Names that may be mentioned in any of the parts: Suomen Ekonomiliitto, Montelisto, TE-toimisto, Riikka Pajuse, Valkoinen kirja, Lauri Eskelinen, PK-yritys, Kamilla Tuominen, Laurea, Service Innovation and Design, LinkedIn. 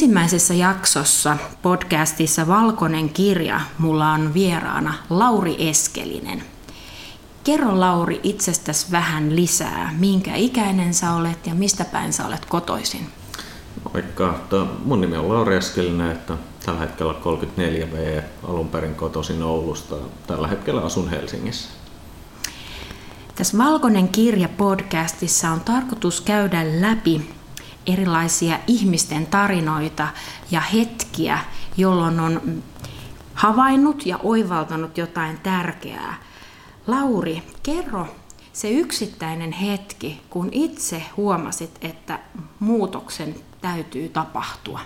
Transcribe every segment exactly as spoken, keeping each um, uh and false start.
Ensimmäisessä jaksossa podcastissa Valkoinen kirja mulla on vieraana Lauri Eskelinen. Kerro Lauri itsestäsi vähän lisää, minkä ikäinen sä olet ja mistä päin sä olet kotoisin? Moikka, mun nimi on Lauri Eskelinen, että tällä hetkellä kolmekymmentäneljä vuotta, alun perin kotoisin Oulusta, tällä hetkellä asun Helsingissä. Tässä Valkoinen kirja podcastissa on tarkoitus käydä läpi erilaisia ihmisten tarinoita ja hetkiä, jolloin on havainnut ja oivaltanut jotain tärkeää. Lauri, kerro se yksittäinen hetki, kun itse huomasit, että muutoksen täytyy tapahtua.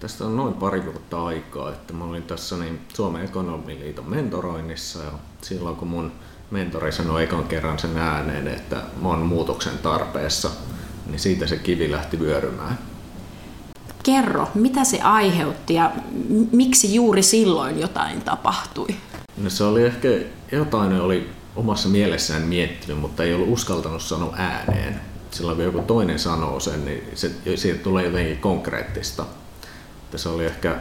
Tästä on noin pari vuotta aikaa, että mä olin tässä niin Suomen Ekonomiliiton mentoroinnissa ja silloin kun mun mentori sanoi ekan kerran sen ääneen, että mä oon muutoksen tarpeessa, niin siitä se kivi lähti vyörymään. Kerro, mitä se aiheutti ja miksi juuri silloin jotain tapahtui? No se oli ehkä jotain, oli omassa mielessään miettinyt, mutta ei ollut uskaltanut sanoa ääneen. Silloin kun joku toinen sanoo sen, niin se, siitä tulee jotenkin konkreettista. Että se oli ehkä,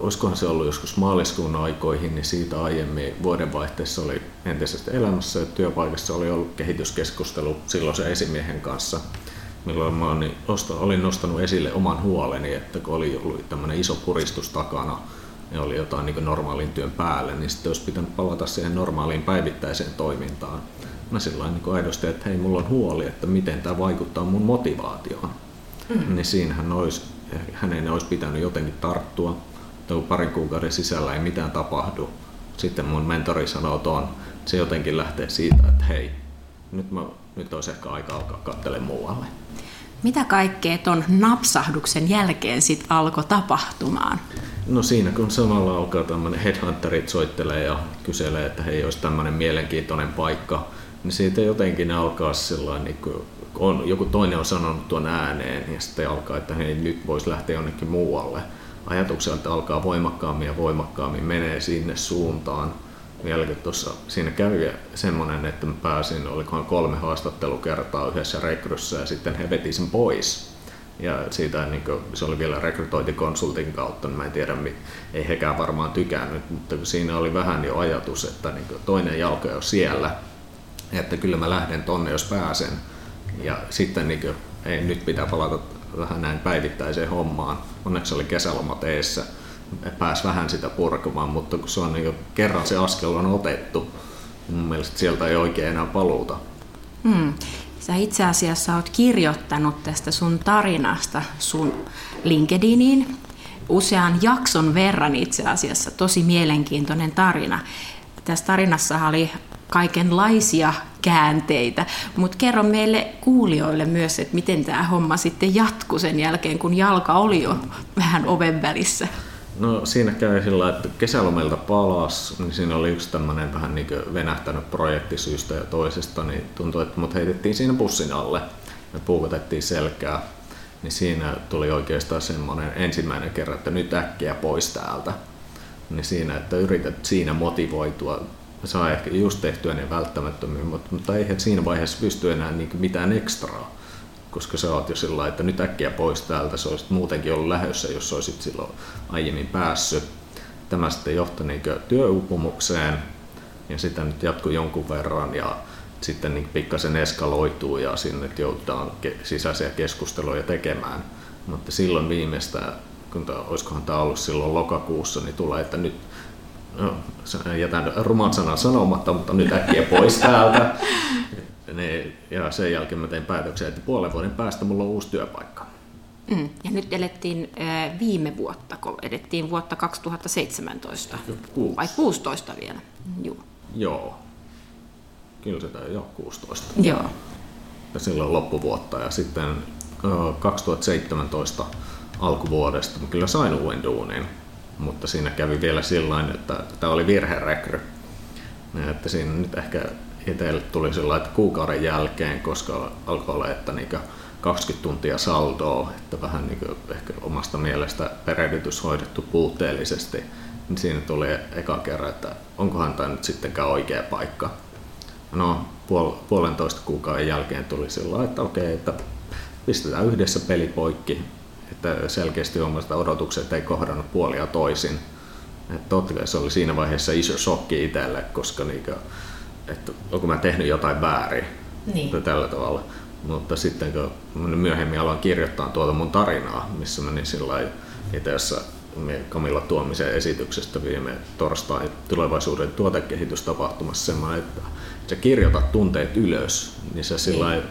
olisikohan se ollut joskus maaliskuun aikoihin, niin siitä aiemmin vuodenvaihteessa oli entisessä elämässä ja työpaikassa oli ollut kehityskeskustelu silloisen esimiehen kanssa, milloin mä olin nostanut esille oman huoleni, että kun oli ollut tämmöinen iso puristus takana, ja oli jotain niin kuin normaalin työn päälle, niin sitten olisi pitänyt palata siihen normaaliin päivittäiseen toimintaan. Mä silloin niin kuin aidosti, että hei, mulla on huoli, että miten tämä vaikuttaa mun motivaatioon. Mm. Niin siinähän olisi, hänen olisi pitänyt jotenkin tarttua. Tuo parin kuukauden sisällä ei mitään tapahdu. Sitten mun mentori sanoo tuon, se jotenkin lähtee siitä, että hei, nyt, mä, nyt olisi ehkä aika alkaa katselemaan muualle. Mitä kaikkea ton napsahduksen jälkeen sit alkoi tapahtumaan? No siinä kun samalla alkaa tämmöinen headhunterit soittelee ja kyselee, että hei, olisi tämmöinen mielenkiintoinen paikka, niin siitä jotenkin alkaa sellainen, niin kun on, joku toinen on sanonut tuon ääneen ja sitten alkaa, että hei, nyt voisi lähteä jonnekin muualle. Ajatukselta alkaa voimakkaammin ja voimakkaammin menee sinne suuntaan. Vieläkin tuossa siinä kävi semmoinen, että mä pääsin, olikohan kolme haastattelukertaa yhdessä rekryssä ja sitten he veti sen pois. Ja siitä niin kuin, se oli vielä rekrytointikonsultin kautta, niin mä en tiedä, ei hekään varmaan tykännyt, mutta siinä oli vähän jo ajatus, että niin kuin, toinen jalka on siellä, että kyllä mä lähden tonne, jos pääsen. Ja sitten niin kuin, ei, nyt pitää palata vähän näin päivittäiseen hommaan. Onneksi oli kesälomat eessä. Pääsi vähän sitä purkamaan, mutta kun se on niin kerran se askel on otettu, mun mielestä sieltä ei oikein enää paluuta. Hmm. Sä itse asiassa oot kirjoittanut tästä sun tarinasta sun LinkedIniin usean jakson verran itse asiassa. Tosi mielenkiintoinen tarina. Tässä tarinassa oli kaikenlaisia käänteitä, mutta kerro meille kuulijoille myös, että miten tämä homma sitten jatkui sen jälkeen, kun jalka oli jo vähän oven välissä. No siinä käy sillä, että kesälomelta palas, niin siinä oli yksi tämmöinen vähän niin kuin venähtänyt projekti syystä ja toisesta, niin tuntui, että mut heitettiin siinä bussin alle, me puukotettiin selkää, niin siinä tuli oikeastaan semmoinen ensimmäinen kerran, että nyt äkkiä pois täältä, niin siinä, että yrität siinä motivoitua, saa ehkä just tehtyä ne välttämättömiä, mutta eihän siinä vaiheessa pysty enää niin kuin mitään ekstraa. Koska sä oot jo sillä, että nyt äkkiä pois täältä, sä olisit muutenkin ollut lähdössä, jos olisit silloin aiemmin päässyt. Tämä sitten johtui niin työuupumukseen ja sitä nyt jatkui jonkun verran ja sitten niin pikkasen eskaloituu ja sinne joudutaan sisäisiä keskusteluja tekemään. Mutta silloin viimeistään, kun tämä, olisikohan tämä ollut silloin lokakuussa, niin tulee, että nyt no, jätän ruman sanan sanomatta, mutta nyt äkkiä pois täältä. Ja sen jälkeen mä tein päätöksen, että puolen vuoden päästä mulla on uusi työpaikka. Mm. Ja nyt elettiin viime vuotta, kun elettiin vuotta kaksituhattaseitsemäntoista, kuusi. Vai kuusitoista vielä? Joo. Joo. Kyllä se täytyy olla kuusitoista. Joo. Ja silloin loppuvuotta ja sitten kaksituhattaseitsemäntoista alkuvuodesta mä kyllä sain uuden duunin, mutta siinä kävi vielä sillain, että tämä oli virherekry. Että siinä nyt ehkä itselle tuli sillä että kuukauden jälkeen, koska alkoi olla, että kaksikymmentä tuntia saldoa, että vähän niin ehkä omasta mielestä perehdytys hoidettu puutteellisesti, niin siinä tuli eka kerran, että onkohan tämä nyt sittenkään oikea paikka. No puolentoista kuukauden jälkeen tuli sillä että okei, että pistetään yhdessä peli poikki että selkeästi omasta odotukset ei kohdannut puolia toisin. Että totta kai se oli siinä vaiheessa iso shokki itselle, koska niinku, että onko mä tehnyt jotain väärin niin. Tällä tavalla. Mutta sitten kun myöhemmin aloin kirjoittaa tuota mun tarinaa, missä menin sillä itse asiassa Kamilla Tuomisen esityksestä viime torstain tulevaisuuden tuotekehitystapahtumassa semmoinen, että sä kirjoitat tunteet ylös, niin sä sillä niin.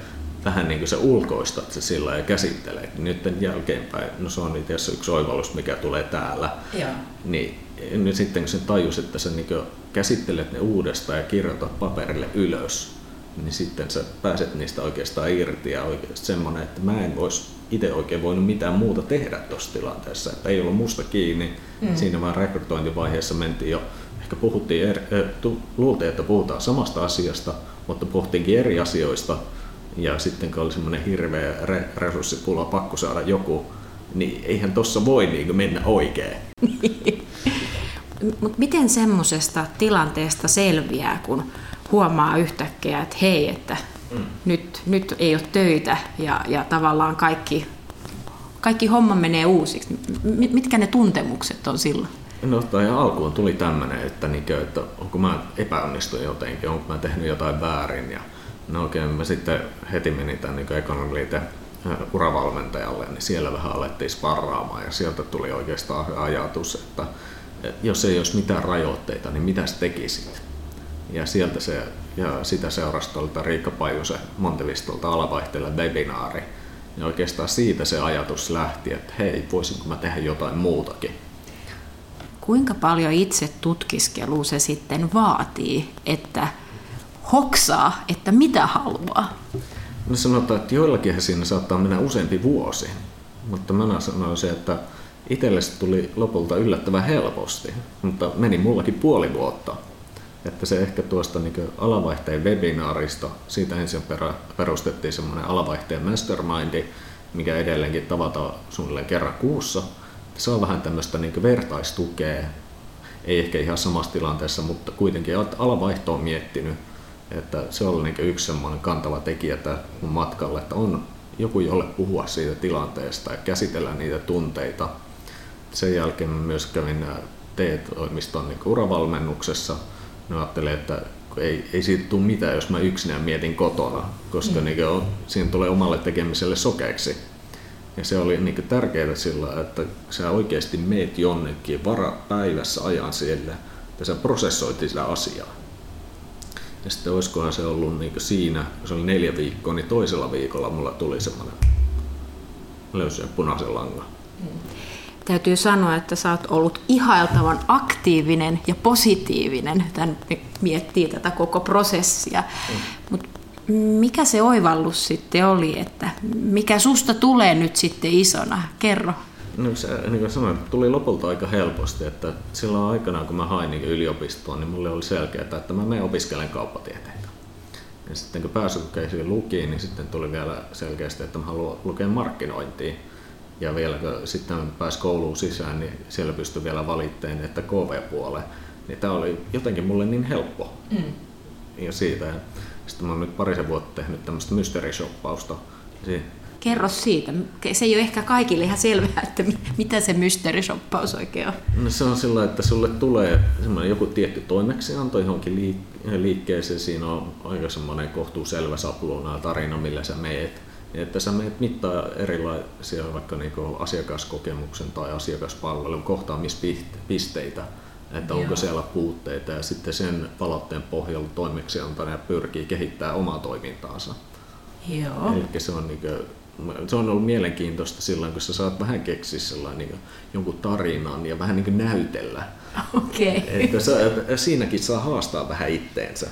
Vähän niin kuin sä ulkoistat se sillä ja käsittelet. Nyt jälkeenpäin, no se on itse asiassa yksi oivallus, mikä tulee täällä. Joo. Niin, niin sitten kun sen tajus, että sä niin kuin käsittelet ne uudestaan ja kirjoitat paperille ylös, niin sitten sä pääset niistä oikeastaan irti ja oikeastaan semmoinen, että mä en vois itse oikein voinut mitään muuta tehdä tuossa tilanteessa. Että ei ollut musta kiinni, mm. siinä vaan rekrytointivaiheessa mentiin jo, ehkä puhuttiin, eri, äh, luultiin, että puhutaan samasta asiasta, mutta puhuttiinkin eri asioista. Ja sitten kun oli semmoinen hirveä re- resurssipula, pakko saada joku, niin eihän tuossa voi niin mennä oikein. Mut miten semmoisesta tilanteesta selviää, kun huomaa yhtäkkiä, että hei, että mm. nyt, nyt ei ole töitä ja, ja tavallaan kaikki, kaikki homma menee uusiksi? Mitkä ne tuntemukset on silloin? No tai alkuun tuli tämmöinen, että, niinkö, että onko mä epäonnistunut jotenkin, onko mä tehnyt jotain väärin. Ja no okei, mä sitten heti menin tämän niin Ekonomiliiton uravalmentajalle, niin siellä vähän alettiin sparraamaan ja sieltä tuli oikeastaan ajatus, että jos ei olisi mitään rajoitteita, niin mitäs tekisit? Ja sieltä se, ja sitä seurasi tuolta Riikka Pajuse Montelistolta alavaihteella webinaari. Ja oikeastaan siitä se ajatus lähti, että hei, voisinko mä tehdä jotain muutakin. Kuinka paljon itse tutkiskelua se sitten vaatii, että hoksaa, että mitä haluaa? No sanotaan, että joillakin siinä saattaa mennä useampi vuosi, mutta mä sanoisin, että itselle se tuli lopulta yllättävän helposti, mutta meni mullakin puoli vuotta. Että se ehkä tuosta niin alavaihteen webinaarista, siitä ensin perustettiin semmoinen alavaihteen mastermindi, mikä edelleenkin tavataan suunnilleen kerran kuussa. Se on vähän tämmöistä niin vertaistukea, ei ehkä ihan samassa tilanteessa, mutta kuitenkin alavaihto on miettinyt. Että se oli niin yksi semmoinen kantava tekijä mun matkalla, että on joku, jolle puhua siitä tilanteesta ja käsitellä niitä tunteita. Sen jälkeen myös kävin T E-toimiston niin uravalmennuksessa. No ajattelin, että ei, ei siitä tule mitään, jos mä yksinään mietin kotona, koska mm. niin kuin, siinä tulee omalle tekemiselle sokeeksi. Ja se oli niin tärkeää sillä, että sä oikeasti meet jonnekin, varat päivässä ajan siellä, että sä prosessoit sitä asiaa. Ja sitten olisikohan se ollut niin siinä, se oli neljä viikkoa, niin toisella viikolla mulla tuli semmoinen löysä punaisen langan. Mm. Täytyy sanoa, että sä oot ollut ihailtavan aktiivinen ja positiivinen. Tän miettii tätä koko prosessia. Mm. Mut mikä se oivallus sitten oli, että mikä susta tulee nyt sitten isona? Kerro. No, se, niin kuin sanoin, tuli lopulta aika helposti, että silloin aikanaan kun mä hain niin yliopistoon, niin mulle oli selkeää, että mä menen opiskelen kauppatieteitä. Ja sitten kun pääsykokeisiin lukiin, niin sitten tuli vielä selkeästi, että mä haluan lukea markkinointia. Ja vielä kun sitten pääsi kouluun sisään, niin siellä pystyi vielä valitteen, että K V-puoleen. Niin tämä oli jotenkin mulle niin helppo. Mm. Ja siitä. Ja sitten mä oon nyt parisen vuotta tehnyt tämmöistä mysteerishoppausta. Kerro siitä. Se ei ole ehkä kaikille ihan selvää, että mitä se mysteerishoppaus oikein on. No se on sillä, että sulle tulee joku tietty toimeksianto johonkin liikkeeseen. Siinä on aika semmoinen kohtuu selvä sapluuna ja tarina, millä sä meet. Että sä meet mittaa erilaisia vaikka niinku asiakaskokemuksen tai asiakaspalvelun kohtaamispisteitä, että onko siellä puutteita ja sitten sen palautteen pohjalla toimeksiantana ja pyrkii kehittämään omaa toimintaansa. Joo. Eli se on niinku, se on ollut mielenkiintoista silloin, kun sä saat vähän keksiä niin jonkun tarinan ja vähän niin näytellä. Okei. Okay. Siinäkin saa haastaa vähän itteensä.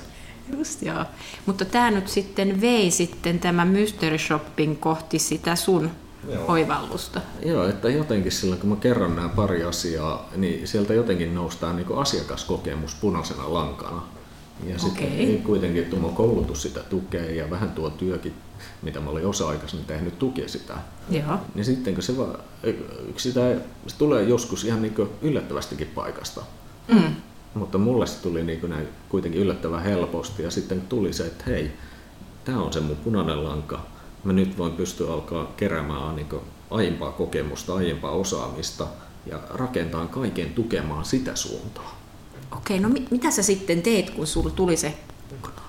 Just joo. Mutta tämä nyt sitten vei sitten tämä mystery shopping kohti sitä sun joo. oivallusta. Joo, että jotenkin silloin, kun mä kerron nämä pari asiaa, niin sieltä jotenkin noustaan niin asiakaskokemus punaisena lankana. Ja okay. sitten kuitenkin tuo koulutus sitä tukee ja vähän tuo työkin, mitä mä olin osa-aikaisemmin tehnyt, tukee sitä. Joo. Niin sitten kun se, vaan, sitä, se tulee joskus ihan niin yllättävästikin paikasta. Mm. Mutta mulle se tuli niin kuin kuitenkin yllättävän helposti ja sitten tuli se, että hei, tämä on se mun punainen lanka mä nyt voin pystyä alkaa keräämään niin kuin aiempaa kokemusta, aiempaa osaamista ja rakentaa kaiken tukemaan sitä suuntaa. Okei, no mit, mitä sä sitten teet, kun sulla tuli se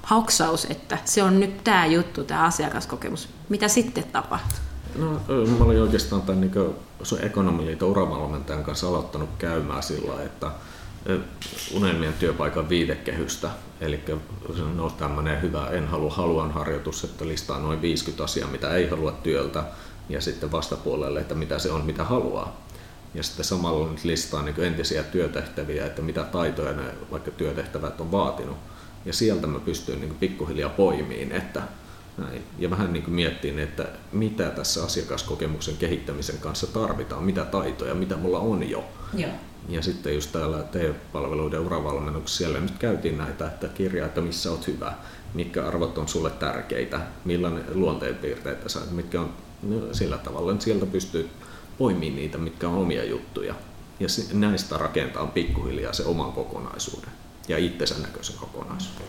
hauksaus, että se on nyt tämä juttu, tämä asiakaskokemus. Mitä sitten tapahtuu? No, mä olin oikeastaan tämän niin kuin Suomen Ekonomiliiton uravalmentajan kanssa aloittanut käymään sillä, että unelmien työpaikan viitekehystä, eli no tämmöinen hyvä en halua haluan harjoitus, että listaa noin viisikymmentä asiaa, mitä ei halua työltä, ja sitten vastapuolelle, että mitä se on, mitä haluaa. Ja sitten samalla nyt listaa niin kuin entisiä työtehtäviä, että mitä taitoja ne vaikka työtehtävät on vaatinut. Ja sieltä mä pystyn niin kuin pikkuhiljaa poimiin, että näin. Ja vähän niin kuin miettiin, että mitä tässä asiakaskokemuksen kehittämisen kanssa tarvitaan, mitä taitoja, mitä mulla on jo. Joo. Ja sitten just täällä T E-palveluiden uravalmennuksessa siellä nyt käytiin näitä, että kirjaa, että missä olet hyvä, mitkä arvot on sulle tärkeitä, millainen luonteenpiirteitä sä, mitkä on no, sillä tavalla, että sieltä pystyy poimimaan niitä, mitkä on omia juttuja. Ja näistä rakentaa pikkuhiljaa se oman kokonaisuuden ja itsensä näköisen kokonaisuuden.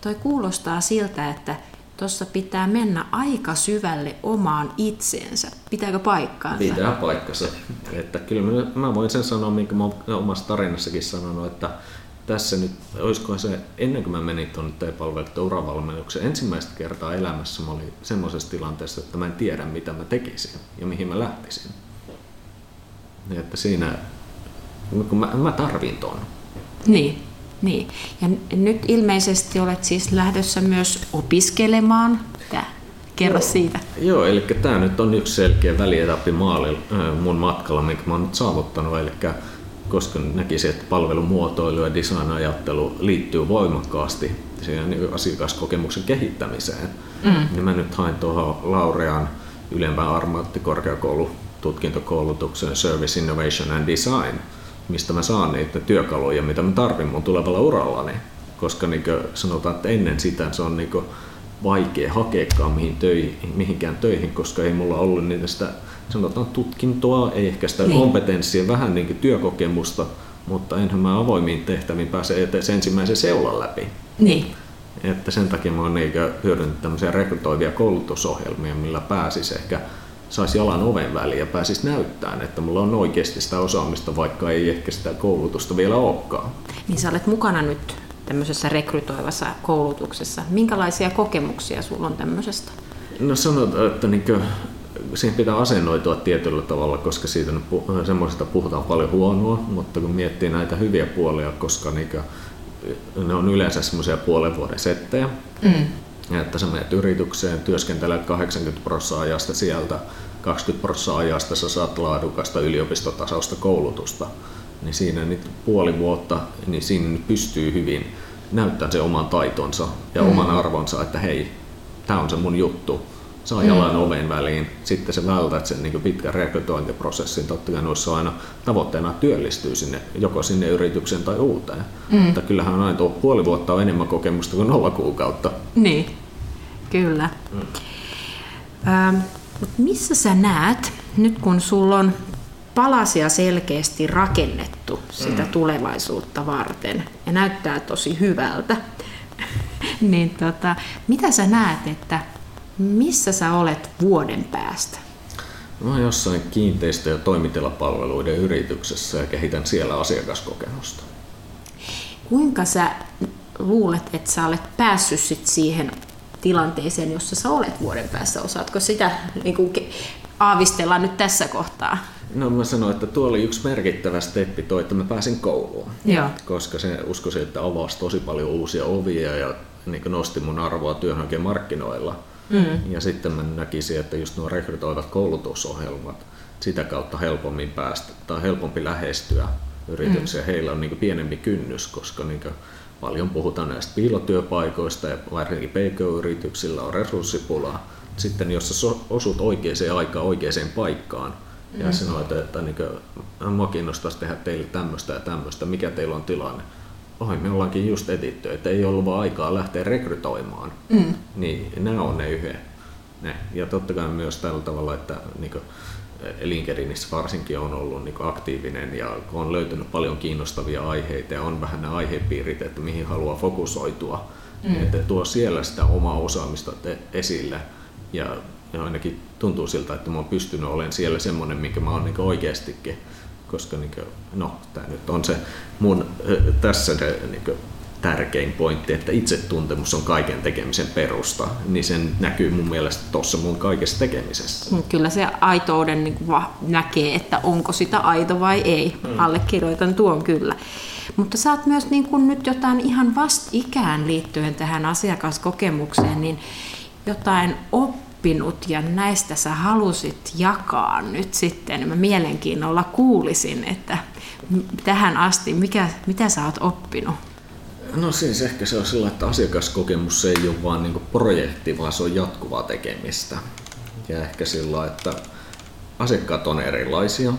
Toi kuulostaa siltä, että tuossa pitää mennä aika syvälle omaan itseensä. Pitääkö paikkaansa? Pitää paikkansa. Että kyllä mä voin sen sanoa, minkä mä oon omassa tarinassakin sanonut, että tässä nyt, olisiko se, ennen kuin mä menin tuonne T E-palveluiden uravalmennukseen, ensimmäistä kertaa elämässä mä olin semmoisessa tilanteessa, että mä en tiedä, mitä mä tekisin ja mihin mä lähtisin. Että siinä, kun mä, mä tarvin ton. Niin. Niin. Ja nyt ilmeisesti olet siis lähdössä myös opiskelemaan. Tää. Kerro joo, siitä. Joo, eli tämä nyt on yksi selkeä välietappi maali, mun matkalla, minkä mä oon nyt saavuttanut. Eli koska näkisin, että palvelumuotoilu ja design-ajattelu liittyy voimakkaasti siihen asiakaskokemuksen kehittämiseen, mm. niin mä nyt hain tuohon Laurean ylempään ammattikorkeakoulututkintokoulutukseen Service Innovation and Design, mistä mä saan niitä työkaluja, mitä mä tarvin mun tulevalla urallani. Koska niin kuin sanotaan, että ennen sitä se on niin kuin vaikea hakeakaan mihin töihin, mihinkään töihin, koska ei mulla ollut niitä sitä, sanotaan, tutkintoa, ei ehkä sitä niin. kompetenssia, vähän niin kuin työkokemusta, mutta enhän mä avoimiin tehtäviin pääse edes ensimmäisen seulan läpi. Niin. Että sen takia mä oon niin kuin hyödynnyt tämmöisiä rekrytoivia koulutusohjelmia, millä pääsis ehkä saisi jalan oven väliin ja pääsisi näyttämään, että mulla on oikeasti sitä osaamista, vaikka ei ehkä sitä koulutusta vielä olekaan. Niin sä olet mukana nyt tämmöisessä rekrytoivassa koulutuksessa. Minkälaisia kokemuksia sulla on tämmöisestä? No sanotaan, että niinkö, siihen pitää asennoitua tietyllä tavalla, koska siitä semmoisesta puhutaan paljon huonoa, mutta kun miettii näitä hyviä puolia, koska niinkö, ne on yleensä semmoisia puolen vuoden settejä, mm. että sä menet yritykseen, työskentelet kahdeksankymmentä prosenttia ajasta sieltä, kaksikymmentä prosenttia ajasta sä saat laadukasta yliopistotasoista koulutusta, niin siinä nyt puoli vuotta niin siinä pystyy hyvin näyttämään sen oman taitonsa ja mm. oman arvonsa, että hei, tää on se mun juttu, saa mm. jalan oven väliin, sitten sä vältät sen niin pitkän rekrytointiprosessin, totta kai noissa aina tavoitteena työllistyy sinne, joko sinne yritykseen tai uuteen, mm. mutta kyllähän aina tuo puoli vuotta on enemmän kokemusta kuin nolla kuukautta. Niin, kyllä. Mm. Ähm, mutta missä sä näet, nyt kun sulla on palasia selkeästi rakennettu sitä mm. tulevaisuutta varten ja näyttää tosi hyvältä, niin tota, mitä sä näet, että missä sä olet vuoden päästä? Mä oon jossain kiinteistö- ja toimitilapalveluiden yrityksessä ja kehitän siellä asiakaskokemusta. Kuinka sä luulet, että sä olet päässyt sit siihen tilanteeseen, jossa sä olet vuoden päässä? Osaatko sitä niin kuin aavistella nyt tässä kohtaa? No mä sanoin, että tuo oli yksi merkittävä steppi toi, että mä pääsin kouluun. Joo. Koska se uskoisin, että avasi tosi paljon uusia ovia ja niin kuin nosti mun arvoa työnhakemarkkinoilla. Mm. Ja sitten mä näkisin, että just nuo rekrytoivat koulutusohjelmat, sitä kautta helpommin päästä tai helpompi lähestyä yrityksiä. Mm. Heillä on niin kuin pienempi kynnys, koska niin kuin paljon puhutaan näistä piilotyöpaikoista ja varsinkin P K-yrityksillä on resurssipulaa. Sitten jos sä osut oikeaan aikaan oikeaan paikkaan ja mm. sanoit, että niin kuin, mä kiinnostaisi tehdä teille tämmöistä ja tämmöistä, mikä teillä on tilanne. Oi, me ollaankin just etitty, että ei ollut vaan aikaa lähteä rekrytoimaan, mm. niin nämä on ne yhden. Ne. Ja totta kai myös tällä tavalla, että niin kuin Linkedinissä varsinkin on ollut niin kuin aktiivinen ja on löytynyt paljon kiinnostavia aiheita ja on vähän nämä aihepiirit, että mihin haluaa fokusoitua, mm. että tuo siellä sitä omaa osaamista esille ja ja ainakin tuntuu siltä, että mä oon pystynyt olemaan siellä semmoinen, minkä mä oon niin oikeastikin, koska niin kuin, no, tämä nyt on se mun tässä niin tärkein pointti, että itsetuntemus on kaiken tekemisen perusta, niin sen näkyy mun mielestä tuossa mun kaikessa tekemisessä. Kyllä se aitouden niin kuin näkee, että onko sitä aito vai ei. Hmm. Allekirjoitan tuon kyllä. Mutta sä oot myös niin kuin nyt jotain ihan vastikään liittyen tähän asiakaskokemukseen, niin jotain oppinut ja näistä sä halusit jakaa nyt sitten. Mä mielenkiinnolla kuulisin, että tähän asti mikä, mitä sä oot oppinut? No siis ehkä se on sillä, että asiakaskokemus ei ole vaan niin kuin projekti, vaan se on jatkuvaa tekemistä. Ja ehkä sillä, että asiakkaat on erilaisia,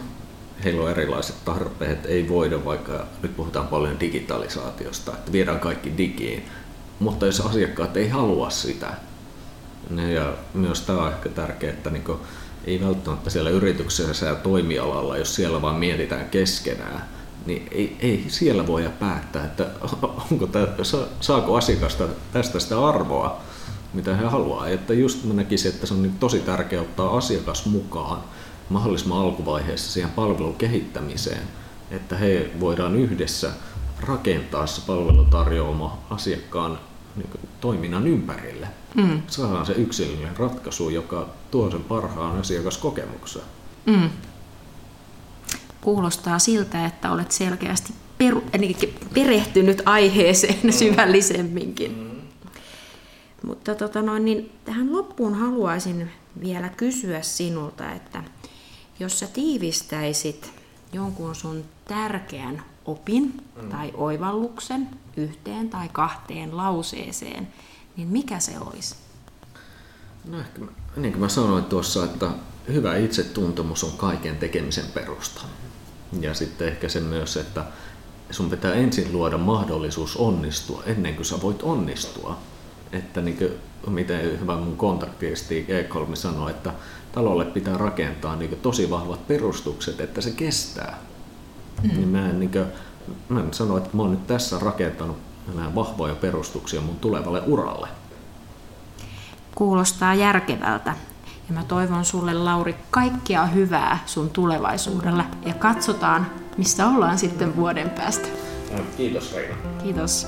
heillä on erilaiset tarpeet, ei voida, vaikka nyt puhutaan paljon digitalisaatiosta, että viedään kaikki digiin. Mutta jos asiakkaat ei halua sitä, ja myös tämä on ehkä tärkeää, että niin kuin ei välttämättä siellä yrityksessä ja toimialalla, jos siellä vaan mietitään keskenään, niin ei, ei siellä voida päättää, että onko tämä, saako asiakasta tästä sitä arvoa, mitä he haluaa. Että just mä näkisin, että se on tosi tärkeää ottaa asiakas mukaan mahdollisimman alkuvaiheessa siihen palvelun kehittämiseen, että he voidaan yhdessä rakentaa se palvelutarjoama asiakkaan niin kuin toiminnan ympärille. Mm. Saadaan se yksilöllinen ratkaisu, joka tuo sen parhaan asiakaskokemuksen. Mm. Kuulostaa siltä, että olet selkeästi peru, perehtynyt aiheeseen syvällisemminkin. Mutta tota noin, niin tähän loppuun haluaisin vielä kysyä sinulta, että jos sä tiivistäisit jonkun sun tärkeän opin tai oivalluksen yhteen tai kahteen lauseeseen, niin mikä se olisi? No ehkä, niin kuin mä sanoin tuossa, että hyvä itsetuntemus on kaiken tekemisen perusta. Ja sitten ehkä se myös, että sun pitää ensin luoda mahdollisuus onnistua ennen kuin sä voit onnistua. Että niin kuin, miten hyvä mun kontaktiesti E kolme sanoi, että talolle pitää rakentaa niin kuin tosi vahvat perustukset, että se kestää. Mm. Niin mä, en, niin kuin, mä en sano, että mä oon nyt tässä rakentanut nämä vahvoja perustuksia mun tulevalle uralle. Kuulostaa järkevältä. Ja mä toivon sulle, Lauri, kaikkea hyvää sun tulevaisuudella ja katsotaan, missä ollaan sitten vuoden päästä. Kiitos, Reina. Kiitos.